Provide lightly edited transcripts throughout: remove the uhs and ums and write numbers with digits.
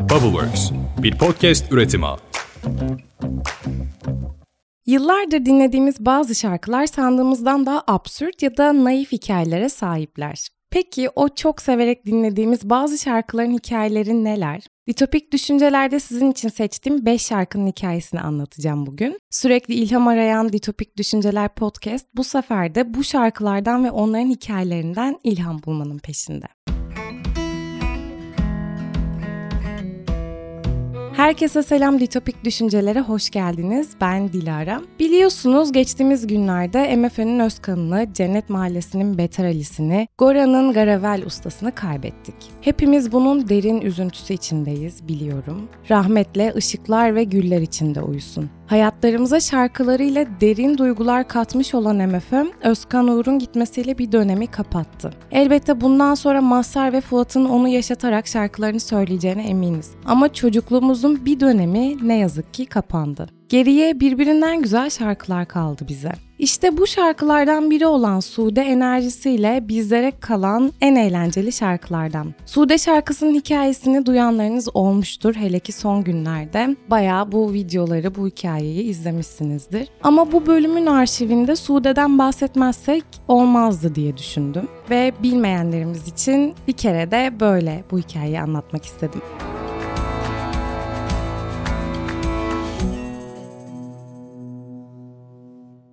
Bubbleworks, bir podcast üretimi. Yıllardır dinlediğimiz bazı şarkılar sandığımızdan daha absürt ya da naif hikayelere sahipler. Peki o çok severek dinlediğimiz bazı şarkıların hikayeleri neler? Litopik Düşünceler'de sizin için seçtiğim 5 şarkının hikayesini anlatacağım bugün. Sürekli ilham arayan Litopik Düşünceler Podcast bu sefer de bu şarkılardan ve onların hikayelerinden ilham bulmanın peşinde. Herkese selam, Litopik Düşünceler'e hoş geldiniz. Ben Dilara. Biliyorsunuz geçtiğimiz günlerde MFÖ'nün Özkan'ını, Cennet Mahallesi'nin Betar Ali'sini, Gora'nın Garavel ustasını kaybettik. Hepimiz bunun derin üzüntüsü içindeyiz, biliyorum. Rahmetle ışıklar ve güller içinde uyusun. Hayatlarımıza şarkılarıyla derin duygular katmış olan MFÖ, Özkan Uğur'un gitmesiyle bir dönemi kapattı. Elbette bundan sonra Mazhar ve Fuat'ın onu yaşatarak şarkılarını söyleyeceğine eminiz. Ama çocukluğumuzun bir dönemi ne yazık ki kapandı. Geriye birbirinden güzel şarkılar kaldı bize. İşte bu şarkılardan biri olan Sude enerjisiyle bizlere kalan en eğlenceli şarkılardan. Sude şarkısının hikayesini duyanlarınız olmuştur, hele ki son günlerde. Bayağı bu videoları, bu hikayeyi izlemişsinizdir. Ama bu bölümün arşivinde Sude'den bahsetmezsek olmazdı diye düşündüm. Ve bilmeyenlerimiz için bir kere de böyle bu hikayeyi anlatmak istedim.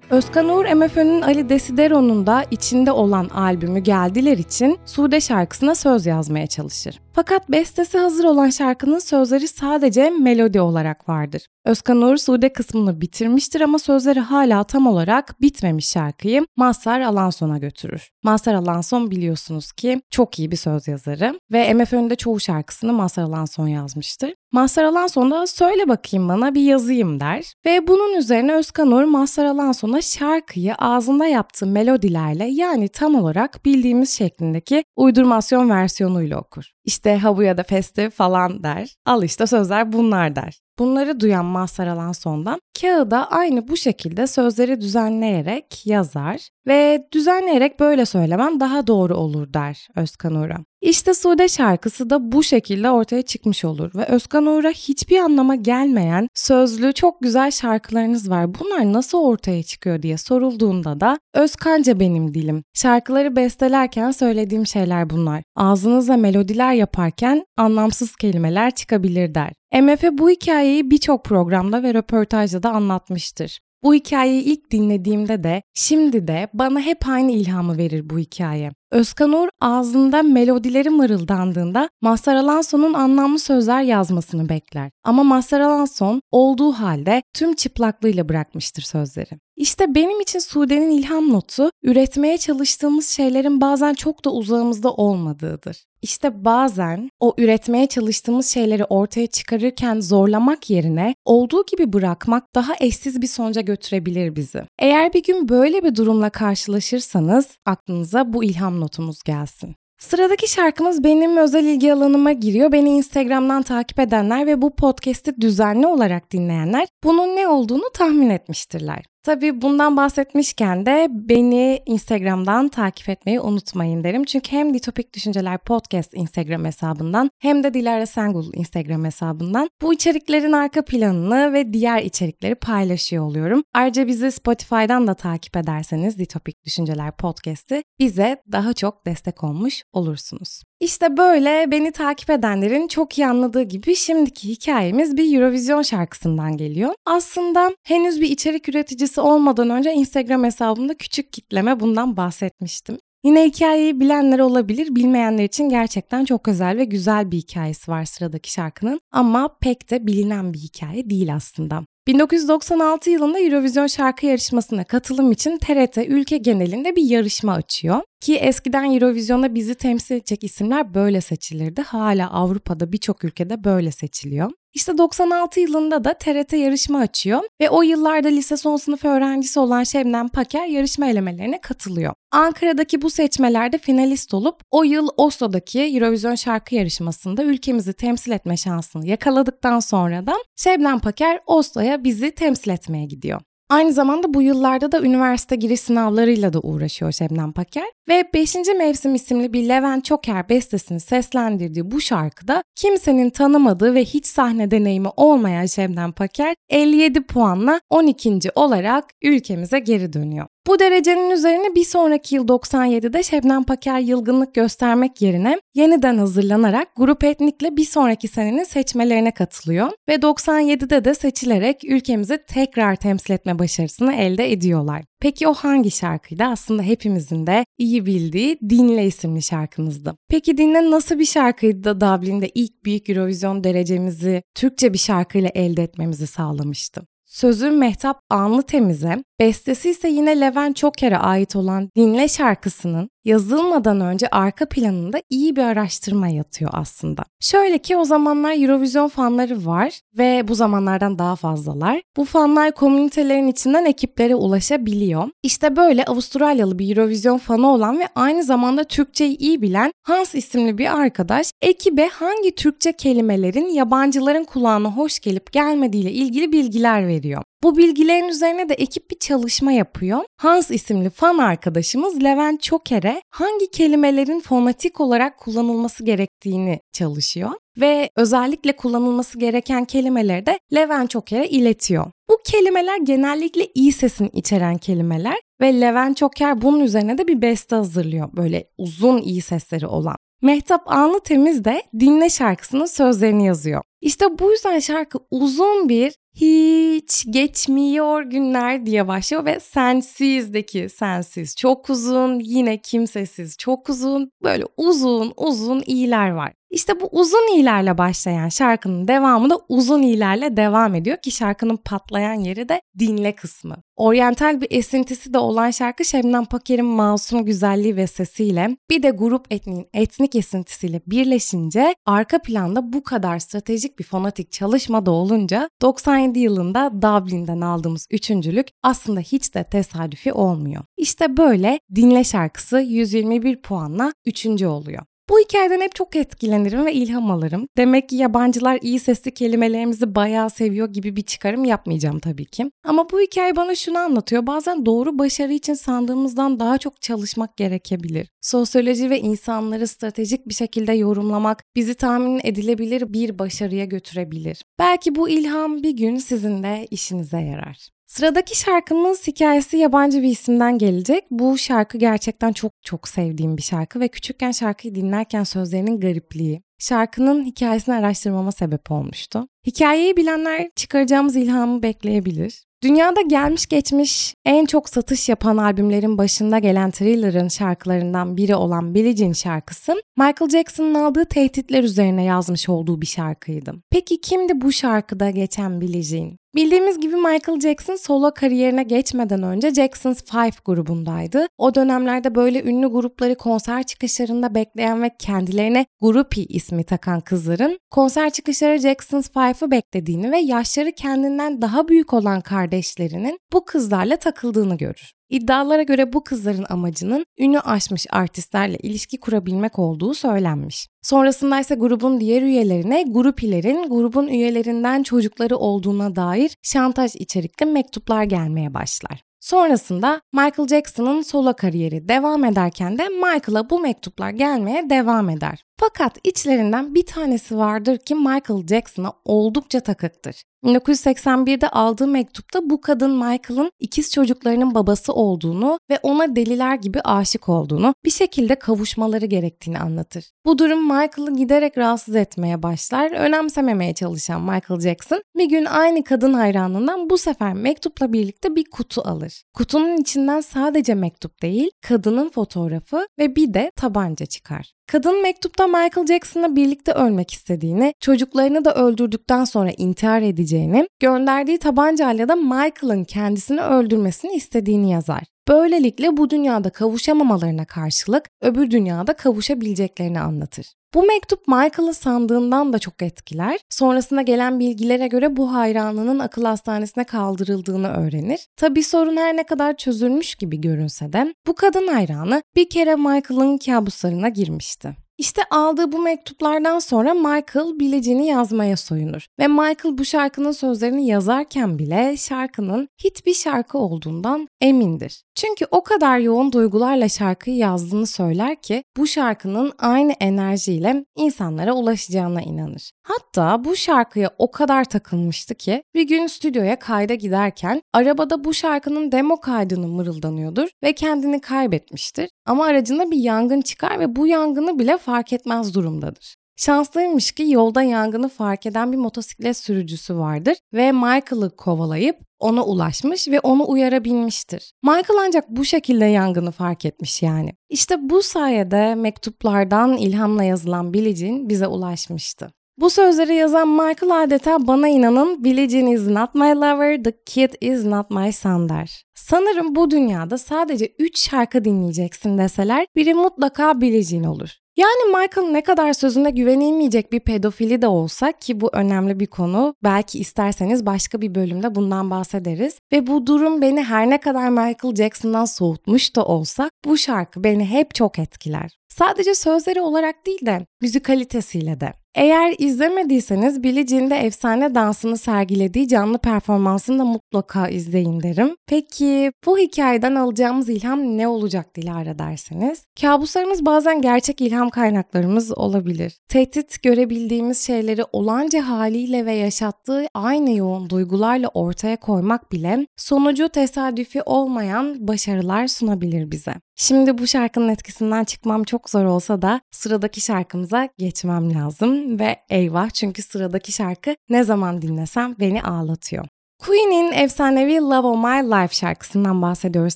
Özkan Uğur, MFÖ'nün Ali Desidero'nun da içinde olan albümü Geldiler için Sude şarkısına söz yazmaya çalışır. Fakat bestesi hazır olan şarkının sözleri sadece melodi olarak vardır. Özkan Uğur Sude kısmını bitirmiştir ama sözleri hala tam olarak bitmemiş şarkıyı Mazhar Alanson'a götürür. Mazhar Alanson biliyorsunuz ki çok iyi bir söz yazarı ve MFÖ'nün de çoğu şarkısını Mazhar Alanson yazmıştır. Mazhar Alanson da söyle bakayım bana bir yazayım der ve bunun üzerine Özkan Uğur Mazhar Alanson'a şarkıyı ağzında yaptığı melodilerle, yani tam olarak bildiğimiz şeklindeki uydurmasyon versiyonuyla okur. İşte ha bu ya da festi falan der. Al işte sözler bunlar der. Bunları duyan Mazhar Alanson'dan kağıda aynı bu şekilde sözleri düzenleyerek yazar ve düzenleyerek böyle söylemem daha doğru olur der Özkan Uğur'a. İşte Sude şarkısı da bu şekilde ortaya çıkmış olur ve Özkan Uğur'a hiçbir anlama gelmeyen sözlü çok güzel şarkılarınız var, bunlar nasıl ortaya çıkıyor diye sorulduğunda da Özkanca benim dilim. Şarkıları bestelerken söylediğim şeyler bunlar. Ağzınıza melodiler yaparken anlamsız kelimeler çıkabilir der. MFÖ bu hikayeyi birçok programda ve röportajda da anlatmıştır. Bu hikayeyi ilk dinlediğimde de şimdi de bana hep aynı ilhamı verir bu hikaye. Özkan Uğur ağzında melodileri mırıldandığında Mazhar Alanson'un anlamlı sözler yazmasını bekler. Ama Mazhar Alanson olduğu halde tüm çıplaklığıyla bırakmıştır sözleri. İşte benim için Sude'nin ilham notu, üretmeye çalıştığımız şeylerin bazen çok da uzağımızda olmadığıdır. İşte bazen o üretmeye çalıştığımız şeyleri ortaya çıkarırken zorlamak yerine olduğu gibi bırakmak daha eşsiz bir sonuca götürebilir bizi. Eğer bir gün böyle bir durumla karşılaşırsanız aklınıza bu ilham notumuz gelsin. Sıradaki şarkımız benim özel ilgi alanıma giriyor. Beni Instagram'dan takip edenler ve bu podcast'i düzenli olarak dinleyenler bunun ne olduğunu tahmin etmiştirler. Tabii bundan bahsetmişken de beni Instagram'dan takip etmeyi unutmayın derim. Çünkü hem Litopik Düşünceler Podcast Instagram hesabından hem de Dilara Sengul Instagram hesabından bu içeriklerin arka planını ve diğer içerikleri paylaşıyor oluyorum. Ayrıca bizi Spotify'dan da takip ederseniz Litopik Düşünceler Podcast'i bize daha çok destek olmuş olursunuz. İşte böyle beni takip edenlerin çok iyi anladığı gibi şimdiki hikayemiz bir Eurovision şarkısından geliyor. Aslında henüz bir içerik üreticisi olmadan önce Instagram hesabımda küçük kitleme bundan bahsetmiştim. Yine hikayeyi bilenler olabilir, bilmeyenler için gerçekten çok özel ve güzel bir hikayesi var sıradaki şarkının ama pek de bilinen bir hikaye değil aslında. 1996 yılında Eurovision şarkı yarışmasına katılım için TRT ülke genelinde bir yarışma açıyor. Ki eskiden Eurovision'da bizi temsil edecek isimler böyle seçilirdi. Hala Avrupa'da birçok ülkede böyle seçiliyor. İşte 96 yılında da TRT yarışma açıyor ve o yıllarda lise son sınıf öğrencisi olan Şebnem Paker yarışma elemelerine katılıyor. Ankara'daki bu seçmelerde finalist olup o yıl Oslo'daki Eurovision şarkı yarışmasında ülkemizi temsil etme şansını yakaladıktan sonra da Şebnem Paker Oslo'ya bizi temsil etmeye gidiyor. Aynı zamanda bu yıllarda da üniversite giriş sınavlarıyla da uğraşıyor Şebnem Paker ve 5. Mevsim isimli bir Levent Çoker bestesini seslendirdiği bu şarkıda kimsenin tanımadığı ve hiç sahne deneyimi olmayan Şebnem Paker 57 puanla 12. olarak ülkemize geri dönüyor. Bu derecenin üzerine bir sonraki yıl 97'de Şebnem Paker yılgınlık göstermek yerine yeniden hazırlanarak Grup Etnik'le bir sonraki senenin seçmelerine katılıyor ve 97'de de seçilerek ülkemizi tekrar temsil etme başarısını elde ediyorlar. Peki o hangi şarkıydı? Aslında hepimizin de iyi bildiği Dinle isimli şarkımızdı. Peki Dinle nasıl bir şarkıydı da Dublin'de ilk büyük Eurovision derecemizi Türkçe bir şarkıyla elde etmemizi sağlamıştı? Sözü Mehtap Anlı Temize, bestesi ise yine Levent Çoker'e ait olan Dinle şarkısının yazılmadan önce arka planında iyi bir araştırma yatıyor aslında. Şöyle ki o zamanlar Eurovision fanları var ve bu zamanlardan daha fazlalar. Bu fanlar komünitelerin içinden ekiplere ulaşabiliyor. İşte böyle Avustralyalı bir Eurovision fanı olan ve aynı zamanda Türkçeyi iyi bilen Hans isimli bir arkadaş ekibe hangi Türkçe kelimelerin yabancıların kulağına hoş gelip gelmediğiyle ilgili bilgiler veriyor. Bu bilgilerin üzerine de ekip bir çalışma yapıyor. Hans isimli fan arkadaşımız Levent Çoker'e hangi kelimelerin fonatik olarak kullanılması gerektiğini çalışıyor ve özellikle kullanılması gereken kelimeleri de Levent Çoker'e iletiyor. Bu kelimeler genellikle i sesini içeren kelimeler ve Levent Çoker bunun üzerine de bir beste hazırlıyor, böyle uzun i sesleri olan. Mehtap Anlı Temiz de Dinle şarkısının sözlerini yazıyor. İşte bu yüzden şarkı uzun bir hiç geçmiyor günler diye başlıyor ve sensizdeki sensiz çok uzun, yine kimsesiz çok uzun, böyle uzun uzun i'ler var. İşte bu uzun i'lerle başlayan şarkının devamı da uzun i'lerle devam ediyor ki şarkının patlayan yeri de Dinle kısmı. Oryantal bir esintisi de olan şarkı Şebnem Paker'in masum güzelliği ve sesiyle bir de Grup Etnik'in etnik esintisiyle birleşince arka planda bu kadar stratejik bir fonatik çalışma da olunca 97 yılında Dublin'den aldığımız üçüncülük aslında hiç de tesadüfi olmuyor. İşte böyle Dinle şarkısı 121 puanla 3. oluyor. Bu hikayeden hep çok etkilenirim ve ilham alırım. Demek ki yabancılar iyi sesli kelimelerimizi bayağı seviyor gibi bir çıkarım yapmayacağım tabii ki. Ama bu hikaye bana şunu anlatıyor. Bazen doğru başarı için sandığımızdan daha çok çalışmak gerekebilir. Sosyoloji ve insanları stratejik bir şekilde yorumlamak bizi tahmin edilebilir bir başarıya götürebilir. Belki bu ilham bir gün sizin de işinize yarar. Sıradaki şarkımız hikayesi yabancı bir isimden gelecek. Bu şarkı gerçekten çok sevdiğim bir şarkı ve küçükken şarkıyı dinlerken sözlerinin garipliği şarkının hikayesini araştırmama sebep olmuştu. Hikayeyi bilenler çıkaracağımız ilhamı bekleyebilir. Dünyada gelmiş geçmiş en çok satış yapan albümlerin başında gelen Thriller'ın şarkılarından biri olan Billie Jean şarkısı Michael Jackson'ın aldığı tehditler üzerine yazmış olduğu bir şarkıydı. Peki kimdi bu şarkıda geçen Billie Jean? Bildiğimiz gibi Michael Jackson solo kariyerine geçmeden önce Jackson's Five grubundaydı. O dönemlerde böyle ünlü grupları konser çıkışlarında bekleyen ve kendilerine Groupie ismi takan kızların konser çıkışları Jackson's Five'ı beklediğini ve yaşları kendinden daha büyük olan kardeşlerinin bu kızlarla takıldığını görür. İddialara göre bu kızların amacının ünü aşmış artistlerle ilişki kurabilmek olduğu söylenmiş. Sonrasında ise grubun diğer üyelerine grupilerin grubun üyelerinden çocukları olduğuna dair şantaj içerikli mektuplar gelmeye başlar. Sonrasında Michael Jackson'ın solo kariyeri devam ederken de Michael'a bu mektuplar gelmeye devam eder. Fakat içlerinden bir tanesi vardır ki Michael Jackson'a oldukça takıktır. 1981'de aldığı mektupta bu kadın Michael'ın ikiz çocuklarının babası olduğunu ve ona deliler gibi aşık olduğunu, bir şekilde kavuşmaları gerektiğini anlatır. Bu durum Michael'ı giderek rahatsız etmeye başlar. Önemsememeye çalışan Michael Jackson bir gün aynı kadın hayranından bu sefer mektupla birlikte bir kutu alır. Kutunun içinden sadece mektup değil, kadının fotoğrafı ve bir de tabanca çıkar. Kadın mektupta Michael Jackson'la birlikte ölmek istediğini, çocuklarını da öldürdükten sonra intihar edeceğini, gönderdiği tabancayla da Michael'ın kendisini öldürmesini istediğini yazar. Böylelikle bu dünyada kavuşamamalarına karşılık öbür dünyada kavuşabileceklerini anlatır. Bu mektup Michael'ı sandığından da çok etkiler. Sonrasında gelen bilgilere göre bu hayranının akıl hastanesine kaldırıldığını öğrenir. Tabii sorun her ne kadar çözülmüş gibi görünse de bu kadın hayranı bir kere Michael'ın kabuslarına girmişti. İşte aldığı bu mektuplardan sonra Michael Billie Jean'i yazmaya soyunur ve Michael bu şarkının sözlerini yazarken bile şarkının hit bir şarkı olduğundan emindir. Çünkü o kadar yoğun duygularla şarkıyı yazdığını söyler ki bu şarkının aynı enerjiyle insanlara ulaşacağına inanır. Hatta bu şarkıya o kadar takılmıştı ki bir gün stüdyoya kayda giderken arabada bu şarkının demo kaydını mırıldanıyordur ve kendini kaybetmiştir. Ama aracında bir yangın çıkar ve bu yangını bile fark etmez durumdadır. Şanslıymış ki yolda yangını fark eden bir motosiklet sürücüsü vardır ve Michael'ı kovalayıp ona ulaşmış ve onu uyarabilmiştir. Michael ancak bu şekilde yangını fark etmiş yani. İşte bu sayede mektuplardan ilhamla yazılan Billie Jean bize ulaşmıştı. Bu sözleri yazan Michael adeta bana inanın Billie Jean is not my lover, the kid is not my son der. Sanırım bu dünyada sadece 3 şarkı dinleyeceksin deseler biri mutlaka Billie Jean olur. Yani Michael ne kadar sözüne güvenilmeyecek bir pedofili de olsa ki bu önemli bir konu, belki isterseniz başka bir bölümde bundan bahsederiz ve bu durum beni her ne kadar Michael Jackson'dan soğutmuş da olsa bu şarkı beni hep çok etkiler. Sadece sözleri olarak değil de müzikalitesiyle de. Eğer izlemediyseniz Billie Jean'de efsane dansını sergilediği canlı performansını da mutlaka izleyin derim. Peki bu hikayeden alacağımız ilham ne olacak Dilara derseniz? Kabuslarımız bazen gerçek ilham kaynaklarımız olabilir. Tehdit görebildiğimiz şeyleri olağanca haliyle ve yaşattığı aynı yoğun duygularla ortaya koymak bile sonucu tesadüfi olmayan başarılar sunabilir bize. Şimdi bu şarkının etkisinden çıkmam çok zor olsa da sıradaki şarkımıza geçmem lazım ve eyvah çünkü sıradaki şarkı ne zaman dinlesem beni ağlatıyor. Queen'in efsanevi Love of My Life şarkısından bahsediyoruz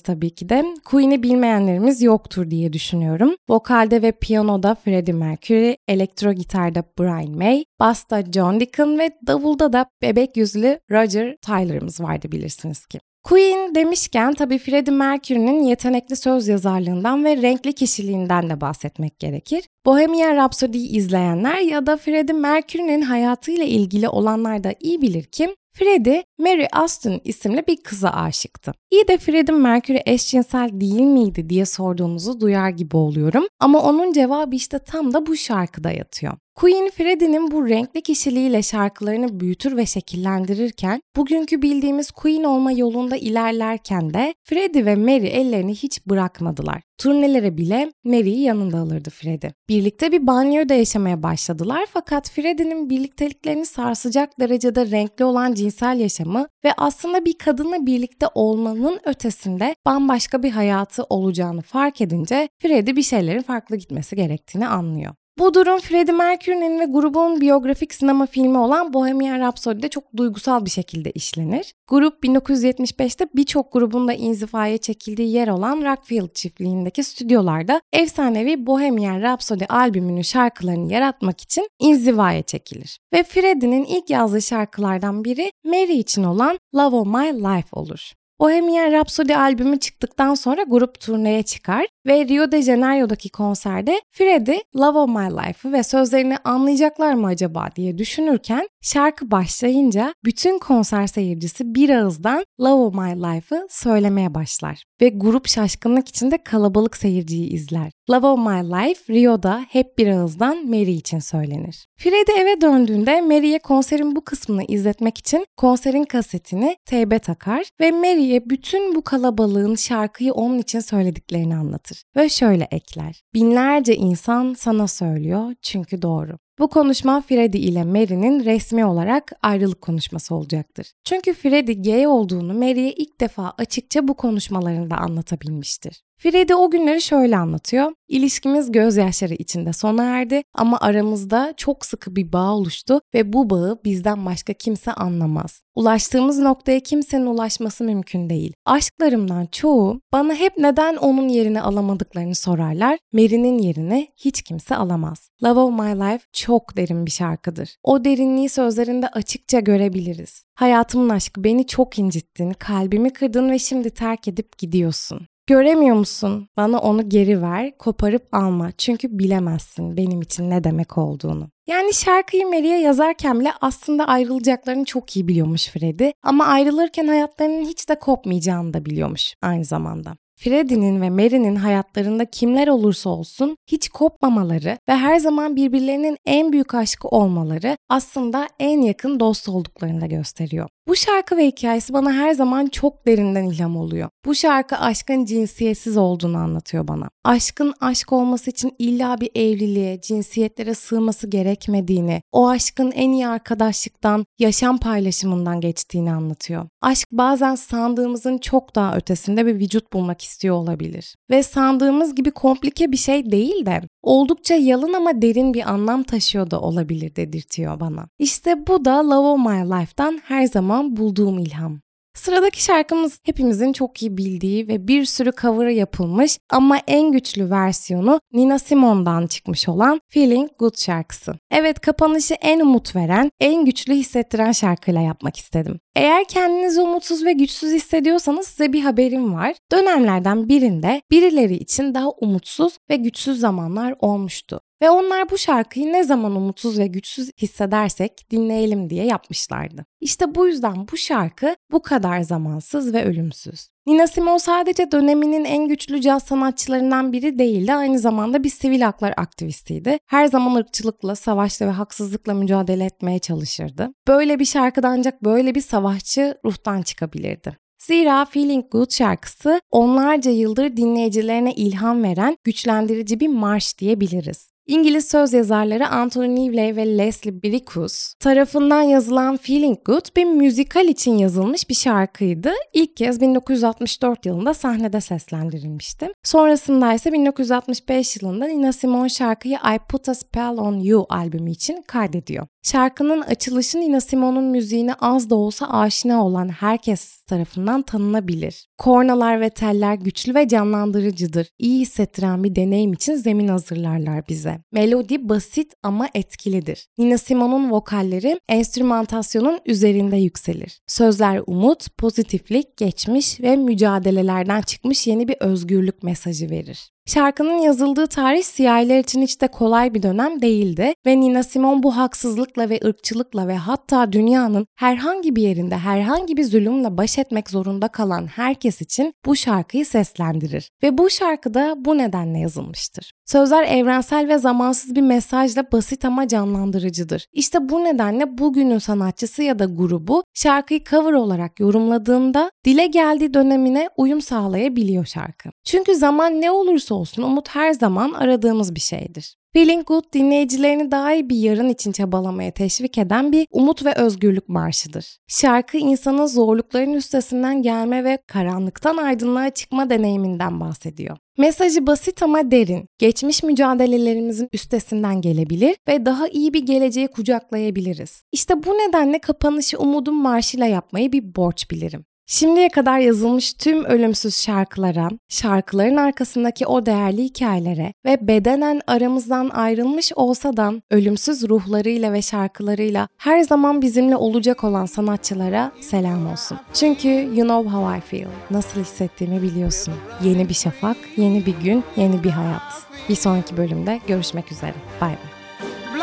tabii ki de. Queen'i bilmeyenlerimiz yoktur diye düşünüyorum. Vokalde ve piyanoda Freddie Mercury, elektro gitarda Brian May, basta John Deacon ve davulda da bebek yüzlü Roger Taylor'ımız vardı bilirsiniz ki. Queen demişken tabii Freddie Mercury'nin yetenekli söz yazarlığından ve renkli kişiliğinden de bahsetmek gerekir. Bohemian Rhapsody'yi izleyenler ya da Freddie Mercury'nin hayatıyla ilgili olanlar da iyi bilir ki Freddie, Mary Austin isimli bir kıza aşıktı. İyi de Freddie Mercury eşcinsel değil miydi diye sorduğunuzu duyar gibi oluyorum ama onun cevabı işte tam da bu şarkıda yatıyor. Queen, Freddie'nin bu renkli kişiliğiyle şarkılarını büyütür ve şekillendirirken, bugünkü bildiğimiz Queen olma yolunda ilerlerken de Freddie ve Mary ellerini hiç bırakmadılar. Turnelere bile Mary'yi yanında alırdı Freddie. Birlikte bir banyoda yaşamaya başladılar fakat Freddie'nin birlikteliklerini sarsacak derecede renkli olan cinsel yaşamı ve aslında bir kadınla birlikte olmanın ötesinde bambaşka bir hayatı olacağını fark edince Freddie bir şeylerin farklı gitmesi gerektiğini anlıyor. Bu durum Freddie Mercury'nin ve grubun biyografik sinema filmi olan Bohemian Rhapsody'de çok duygusal bir şekilde işlenir. Grup 1975'te birçok grubun da inzivaya çekildiği yer olan Rockfield çiftliğindeki stüdyolarda efsanevi Bohemian Rhapsody albümünün şarkılarını yaratmak için inzivaya çekilir. Ve Freddie'nin ilk yazdığı şarkılardan biri Mary için olan Love of My Life olur. Bohemian Rhapsody albümü çıktıktan sonra grup turneye çıkar ve Rio de Janeiro'daki konserde Freddie Love of My Life'ı ve sözlerini anlayacaklar mı acaba diye düşünürken şarkı başlayınca bütün konser seyircisi bir ağızdan Love of My Life'ı söylemeye başlar ve grup şaşkınlık içinde kalabalık seyirciyi izler. Love of My Life Rio'da hep bir ağızdan Mary için söylenir. Freddie eve döndüğünde Mary'ye konserin bu kısmını izletmek için konserin kasetini teybe takar ve Mary'ye bütün bu kalabalığın şarkıyı onun için söylediklerini anlatır ve şöyle ekler. Binlerce insan sana söylüyor çünkü doğru. Bu konuşma Freddie ile Mary'nin resmi olarak ayrılık konuşması olacaktır. Çünkü Freddie gay olduğunu Mary'ye ilk defa açıkça bu konuşmalarında anlatabilmiştir. Freddie o günleri şöyle anlatıyor. İlişkimiz gözyaşları içinde sona erdi ama aramızda çok sıkı bir bağ oluştu ve bu bağı bizden başka kimse anlamaz. Ulaştığımız noktaya kimsenin ulaşması mümkün değil. Aşklarımdan çoğu bana hep neden onun yerini alamadıklarını sorarlar. Mary'nin yerini hiç kimse alamaz. Love of My Life çok derin bir şarkıdır. O derinliği sözlerinde açıkça görebiliriz. Hayatımın aşkı beni çok incittin, kalbimi kırdın ve şimdi terk edip gidiyorsun. Göremiyor musun? Bana onu geri ver, koparıp alma. Çünkü bilemezsin benim için ne demek olduğunu. Yani şarkıyı Mary'e yazarken bile aslında ayrılacaklarını çok iyi biliyormuş Freddie. Ama ayrılırken hayatlarının hiç de kopmayacağını da biliyormuş aynı zamanda. Freddie'nin ve Mary'nin hayatlarında kimler olursa olsun hiç kopmamaları ve her zaman birbirlerinin en büyük aşkı olmaları aslında en yakın dost olduklarını da gösteriyor. Bu şarkı ve hikayesi bana her zaman çok derinden ilham oluyor. Bu şarkı aşkın cinsiyetsiz olduğunu anlatıyor bana. Aşkın aşk olması için illa bir evliliğe, cinsiyetlere sığması gerekmediğini, o aşkın en iyi arkadaşlıktan, yaşam paylaşımından geçtiğini anlatıyor. Aşk bazen sandığımızın çok daha ötesinde bir vücut bulmak istiyor olabilir. Ve sandığımız gibi komplike bir şey değil de oldukça yalın ama derin bir anlam taşıyor da olabilir dedirtiyor bana. İşte bu da Love of My Life'tan her zaman bulduğum ilham. Sıradaki şarkımız hepimizin çok iyi bildiği ve bir sürü cover'ı yapılmış ama en güçlü versiyonu Nina Simone'dan çıkmış olan Feeling Good şarkısı. Evet, kapanışı en umut veren, en güçlü hissettiren şarkıyla yapmak istedim. Eğer kendinizi umutsuz ve güçsüz hissediyorsanız size bir haberim var. Dönemlerden birinde birileri için daha umutsuz ve güçsüz zamanlar olmuştu. Ve onlar bu şarkıyı ne zaman umutsuz ve güçsüz hissedersek dinleyelim diye yapmışlardı. İşte bu yüzden bu şarkı bu kadar zamansız ve ölümsüz. Nina Simone sadece döneminin en güçlü caz sanatçılarından biri değildi, aynı zamanda bir sivil haklar aktivistiydi. Her zaman ırkçılıkla, savaşla ve haksızlıkla mücadele etmeye çalışırdı. Böyle bir şarkıda ancak böyle bir savaşçı ruhtan çıkabilirdi. Zira Feeling Good şarkısı onlarca yıldır dinleyicilerine ilham veren güçlendirici bir marş diyebiliriz. İngiliz söz yazarları Anthony Newley ve Leslie Bricusse tarafından yazılan Feeling Good bir müzikal için yazılmış bir şarkıydı. İlk kez 1964 yılında sahnede seslendirilmişti. Sonrasında ise 1965 yılında Nina Simone şarkıyı I Put a Spell on You albümü için kaydediyor. Şarkının açılışı Nina Simone'un müziğine az da olsa aşina olan herkes tarafından tanınabilir. Kornalar ve teller güçlü ve canlandırıcıdır. İyi hissettiren bir deneyim için zemin hazırlarlar bize. Melodi basit ama etkilidir. Nina Simone'un vokalleri enstrümantasyonun üzerinde yükselir. Sözler umut, pozitiflik, geçmiş ve mücadelelerden çıkmış yeni bir özgürlük mesajı verir. Şarkının yazıldığı tarih siyahiler için hiç de kolay bir dönem değildi ve Nina Simone bu haksızlıkla ve ırkçılıkla ve hatta dünyanın herhangi bir yerinde herhangi bir zulümle baş etmek zorunda kalan herkes için bu şarkıyı seslendirir ve bu şarkı da bu nedenle yazılmıştır. Sözler evrensel ve zamansız bir mesajla basit ama canlandırıcıdır. İşte bu nedenle bugünün sanatçısı ya da grubu şarkıyı cover olarak yorumladığında dile geldiği dönemine uyum sağlayabiliyor şarkı. Çünkü zaman ne olursa olsun umut her zaman aradığımız bir şeydir. Feeling Good dinleyicilerini daha iyi bir yarın için çabalamaya teşvik eden bir umut ve özgürlük marşıdır. Şarkı insanın zorlukların üstesinden gelme ve karanlıktan aydınlığa çıkma deneyiminden bahsediyor. Mesajı basit ama derin, geçmiş mücadelelerimizin üstesinden gelebilir ve daha iyi bir geleceği kucaklayabiliriz. İşte bu nedenle kapanışı umudun marşıyla yapmayı bir borç bilirim. Şimdiye kadar yazılmış tüm ölümsüz şarkılara, şarkıların arkasındaki o değerli hikayelere ve bedenen aramızdan ayrılmış olsa da ölümsüz ruhlarıyla ve şarkılarıyla her zaman bizimle olacak olan sanatçılara selam olsun. Çünkü you know how I feel, nasıl hissettiğimi biliyorsun. Yeni bir şafak, yeni bir gün, yeni bir hayat. Bir sonraki bölümde görüşmek üzere. Bye bye.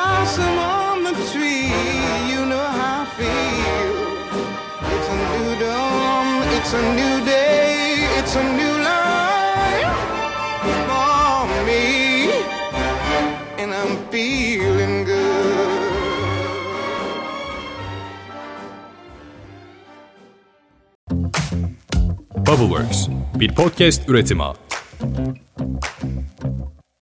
It's a new day, it's a new life for me, and I'm feeling good. Bubbleworks, bir podcast üretimi.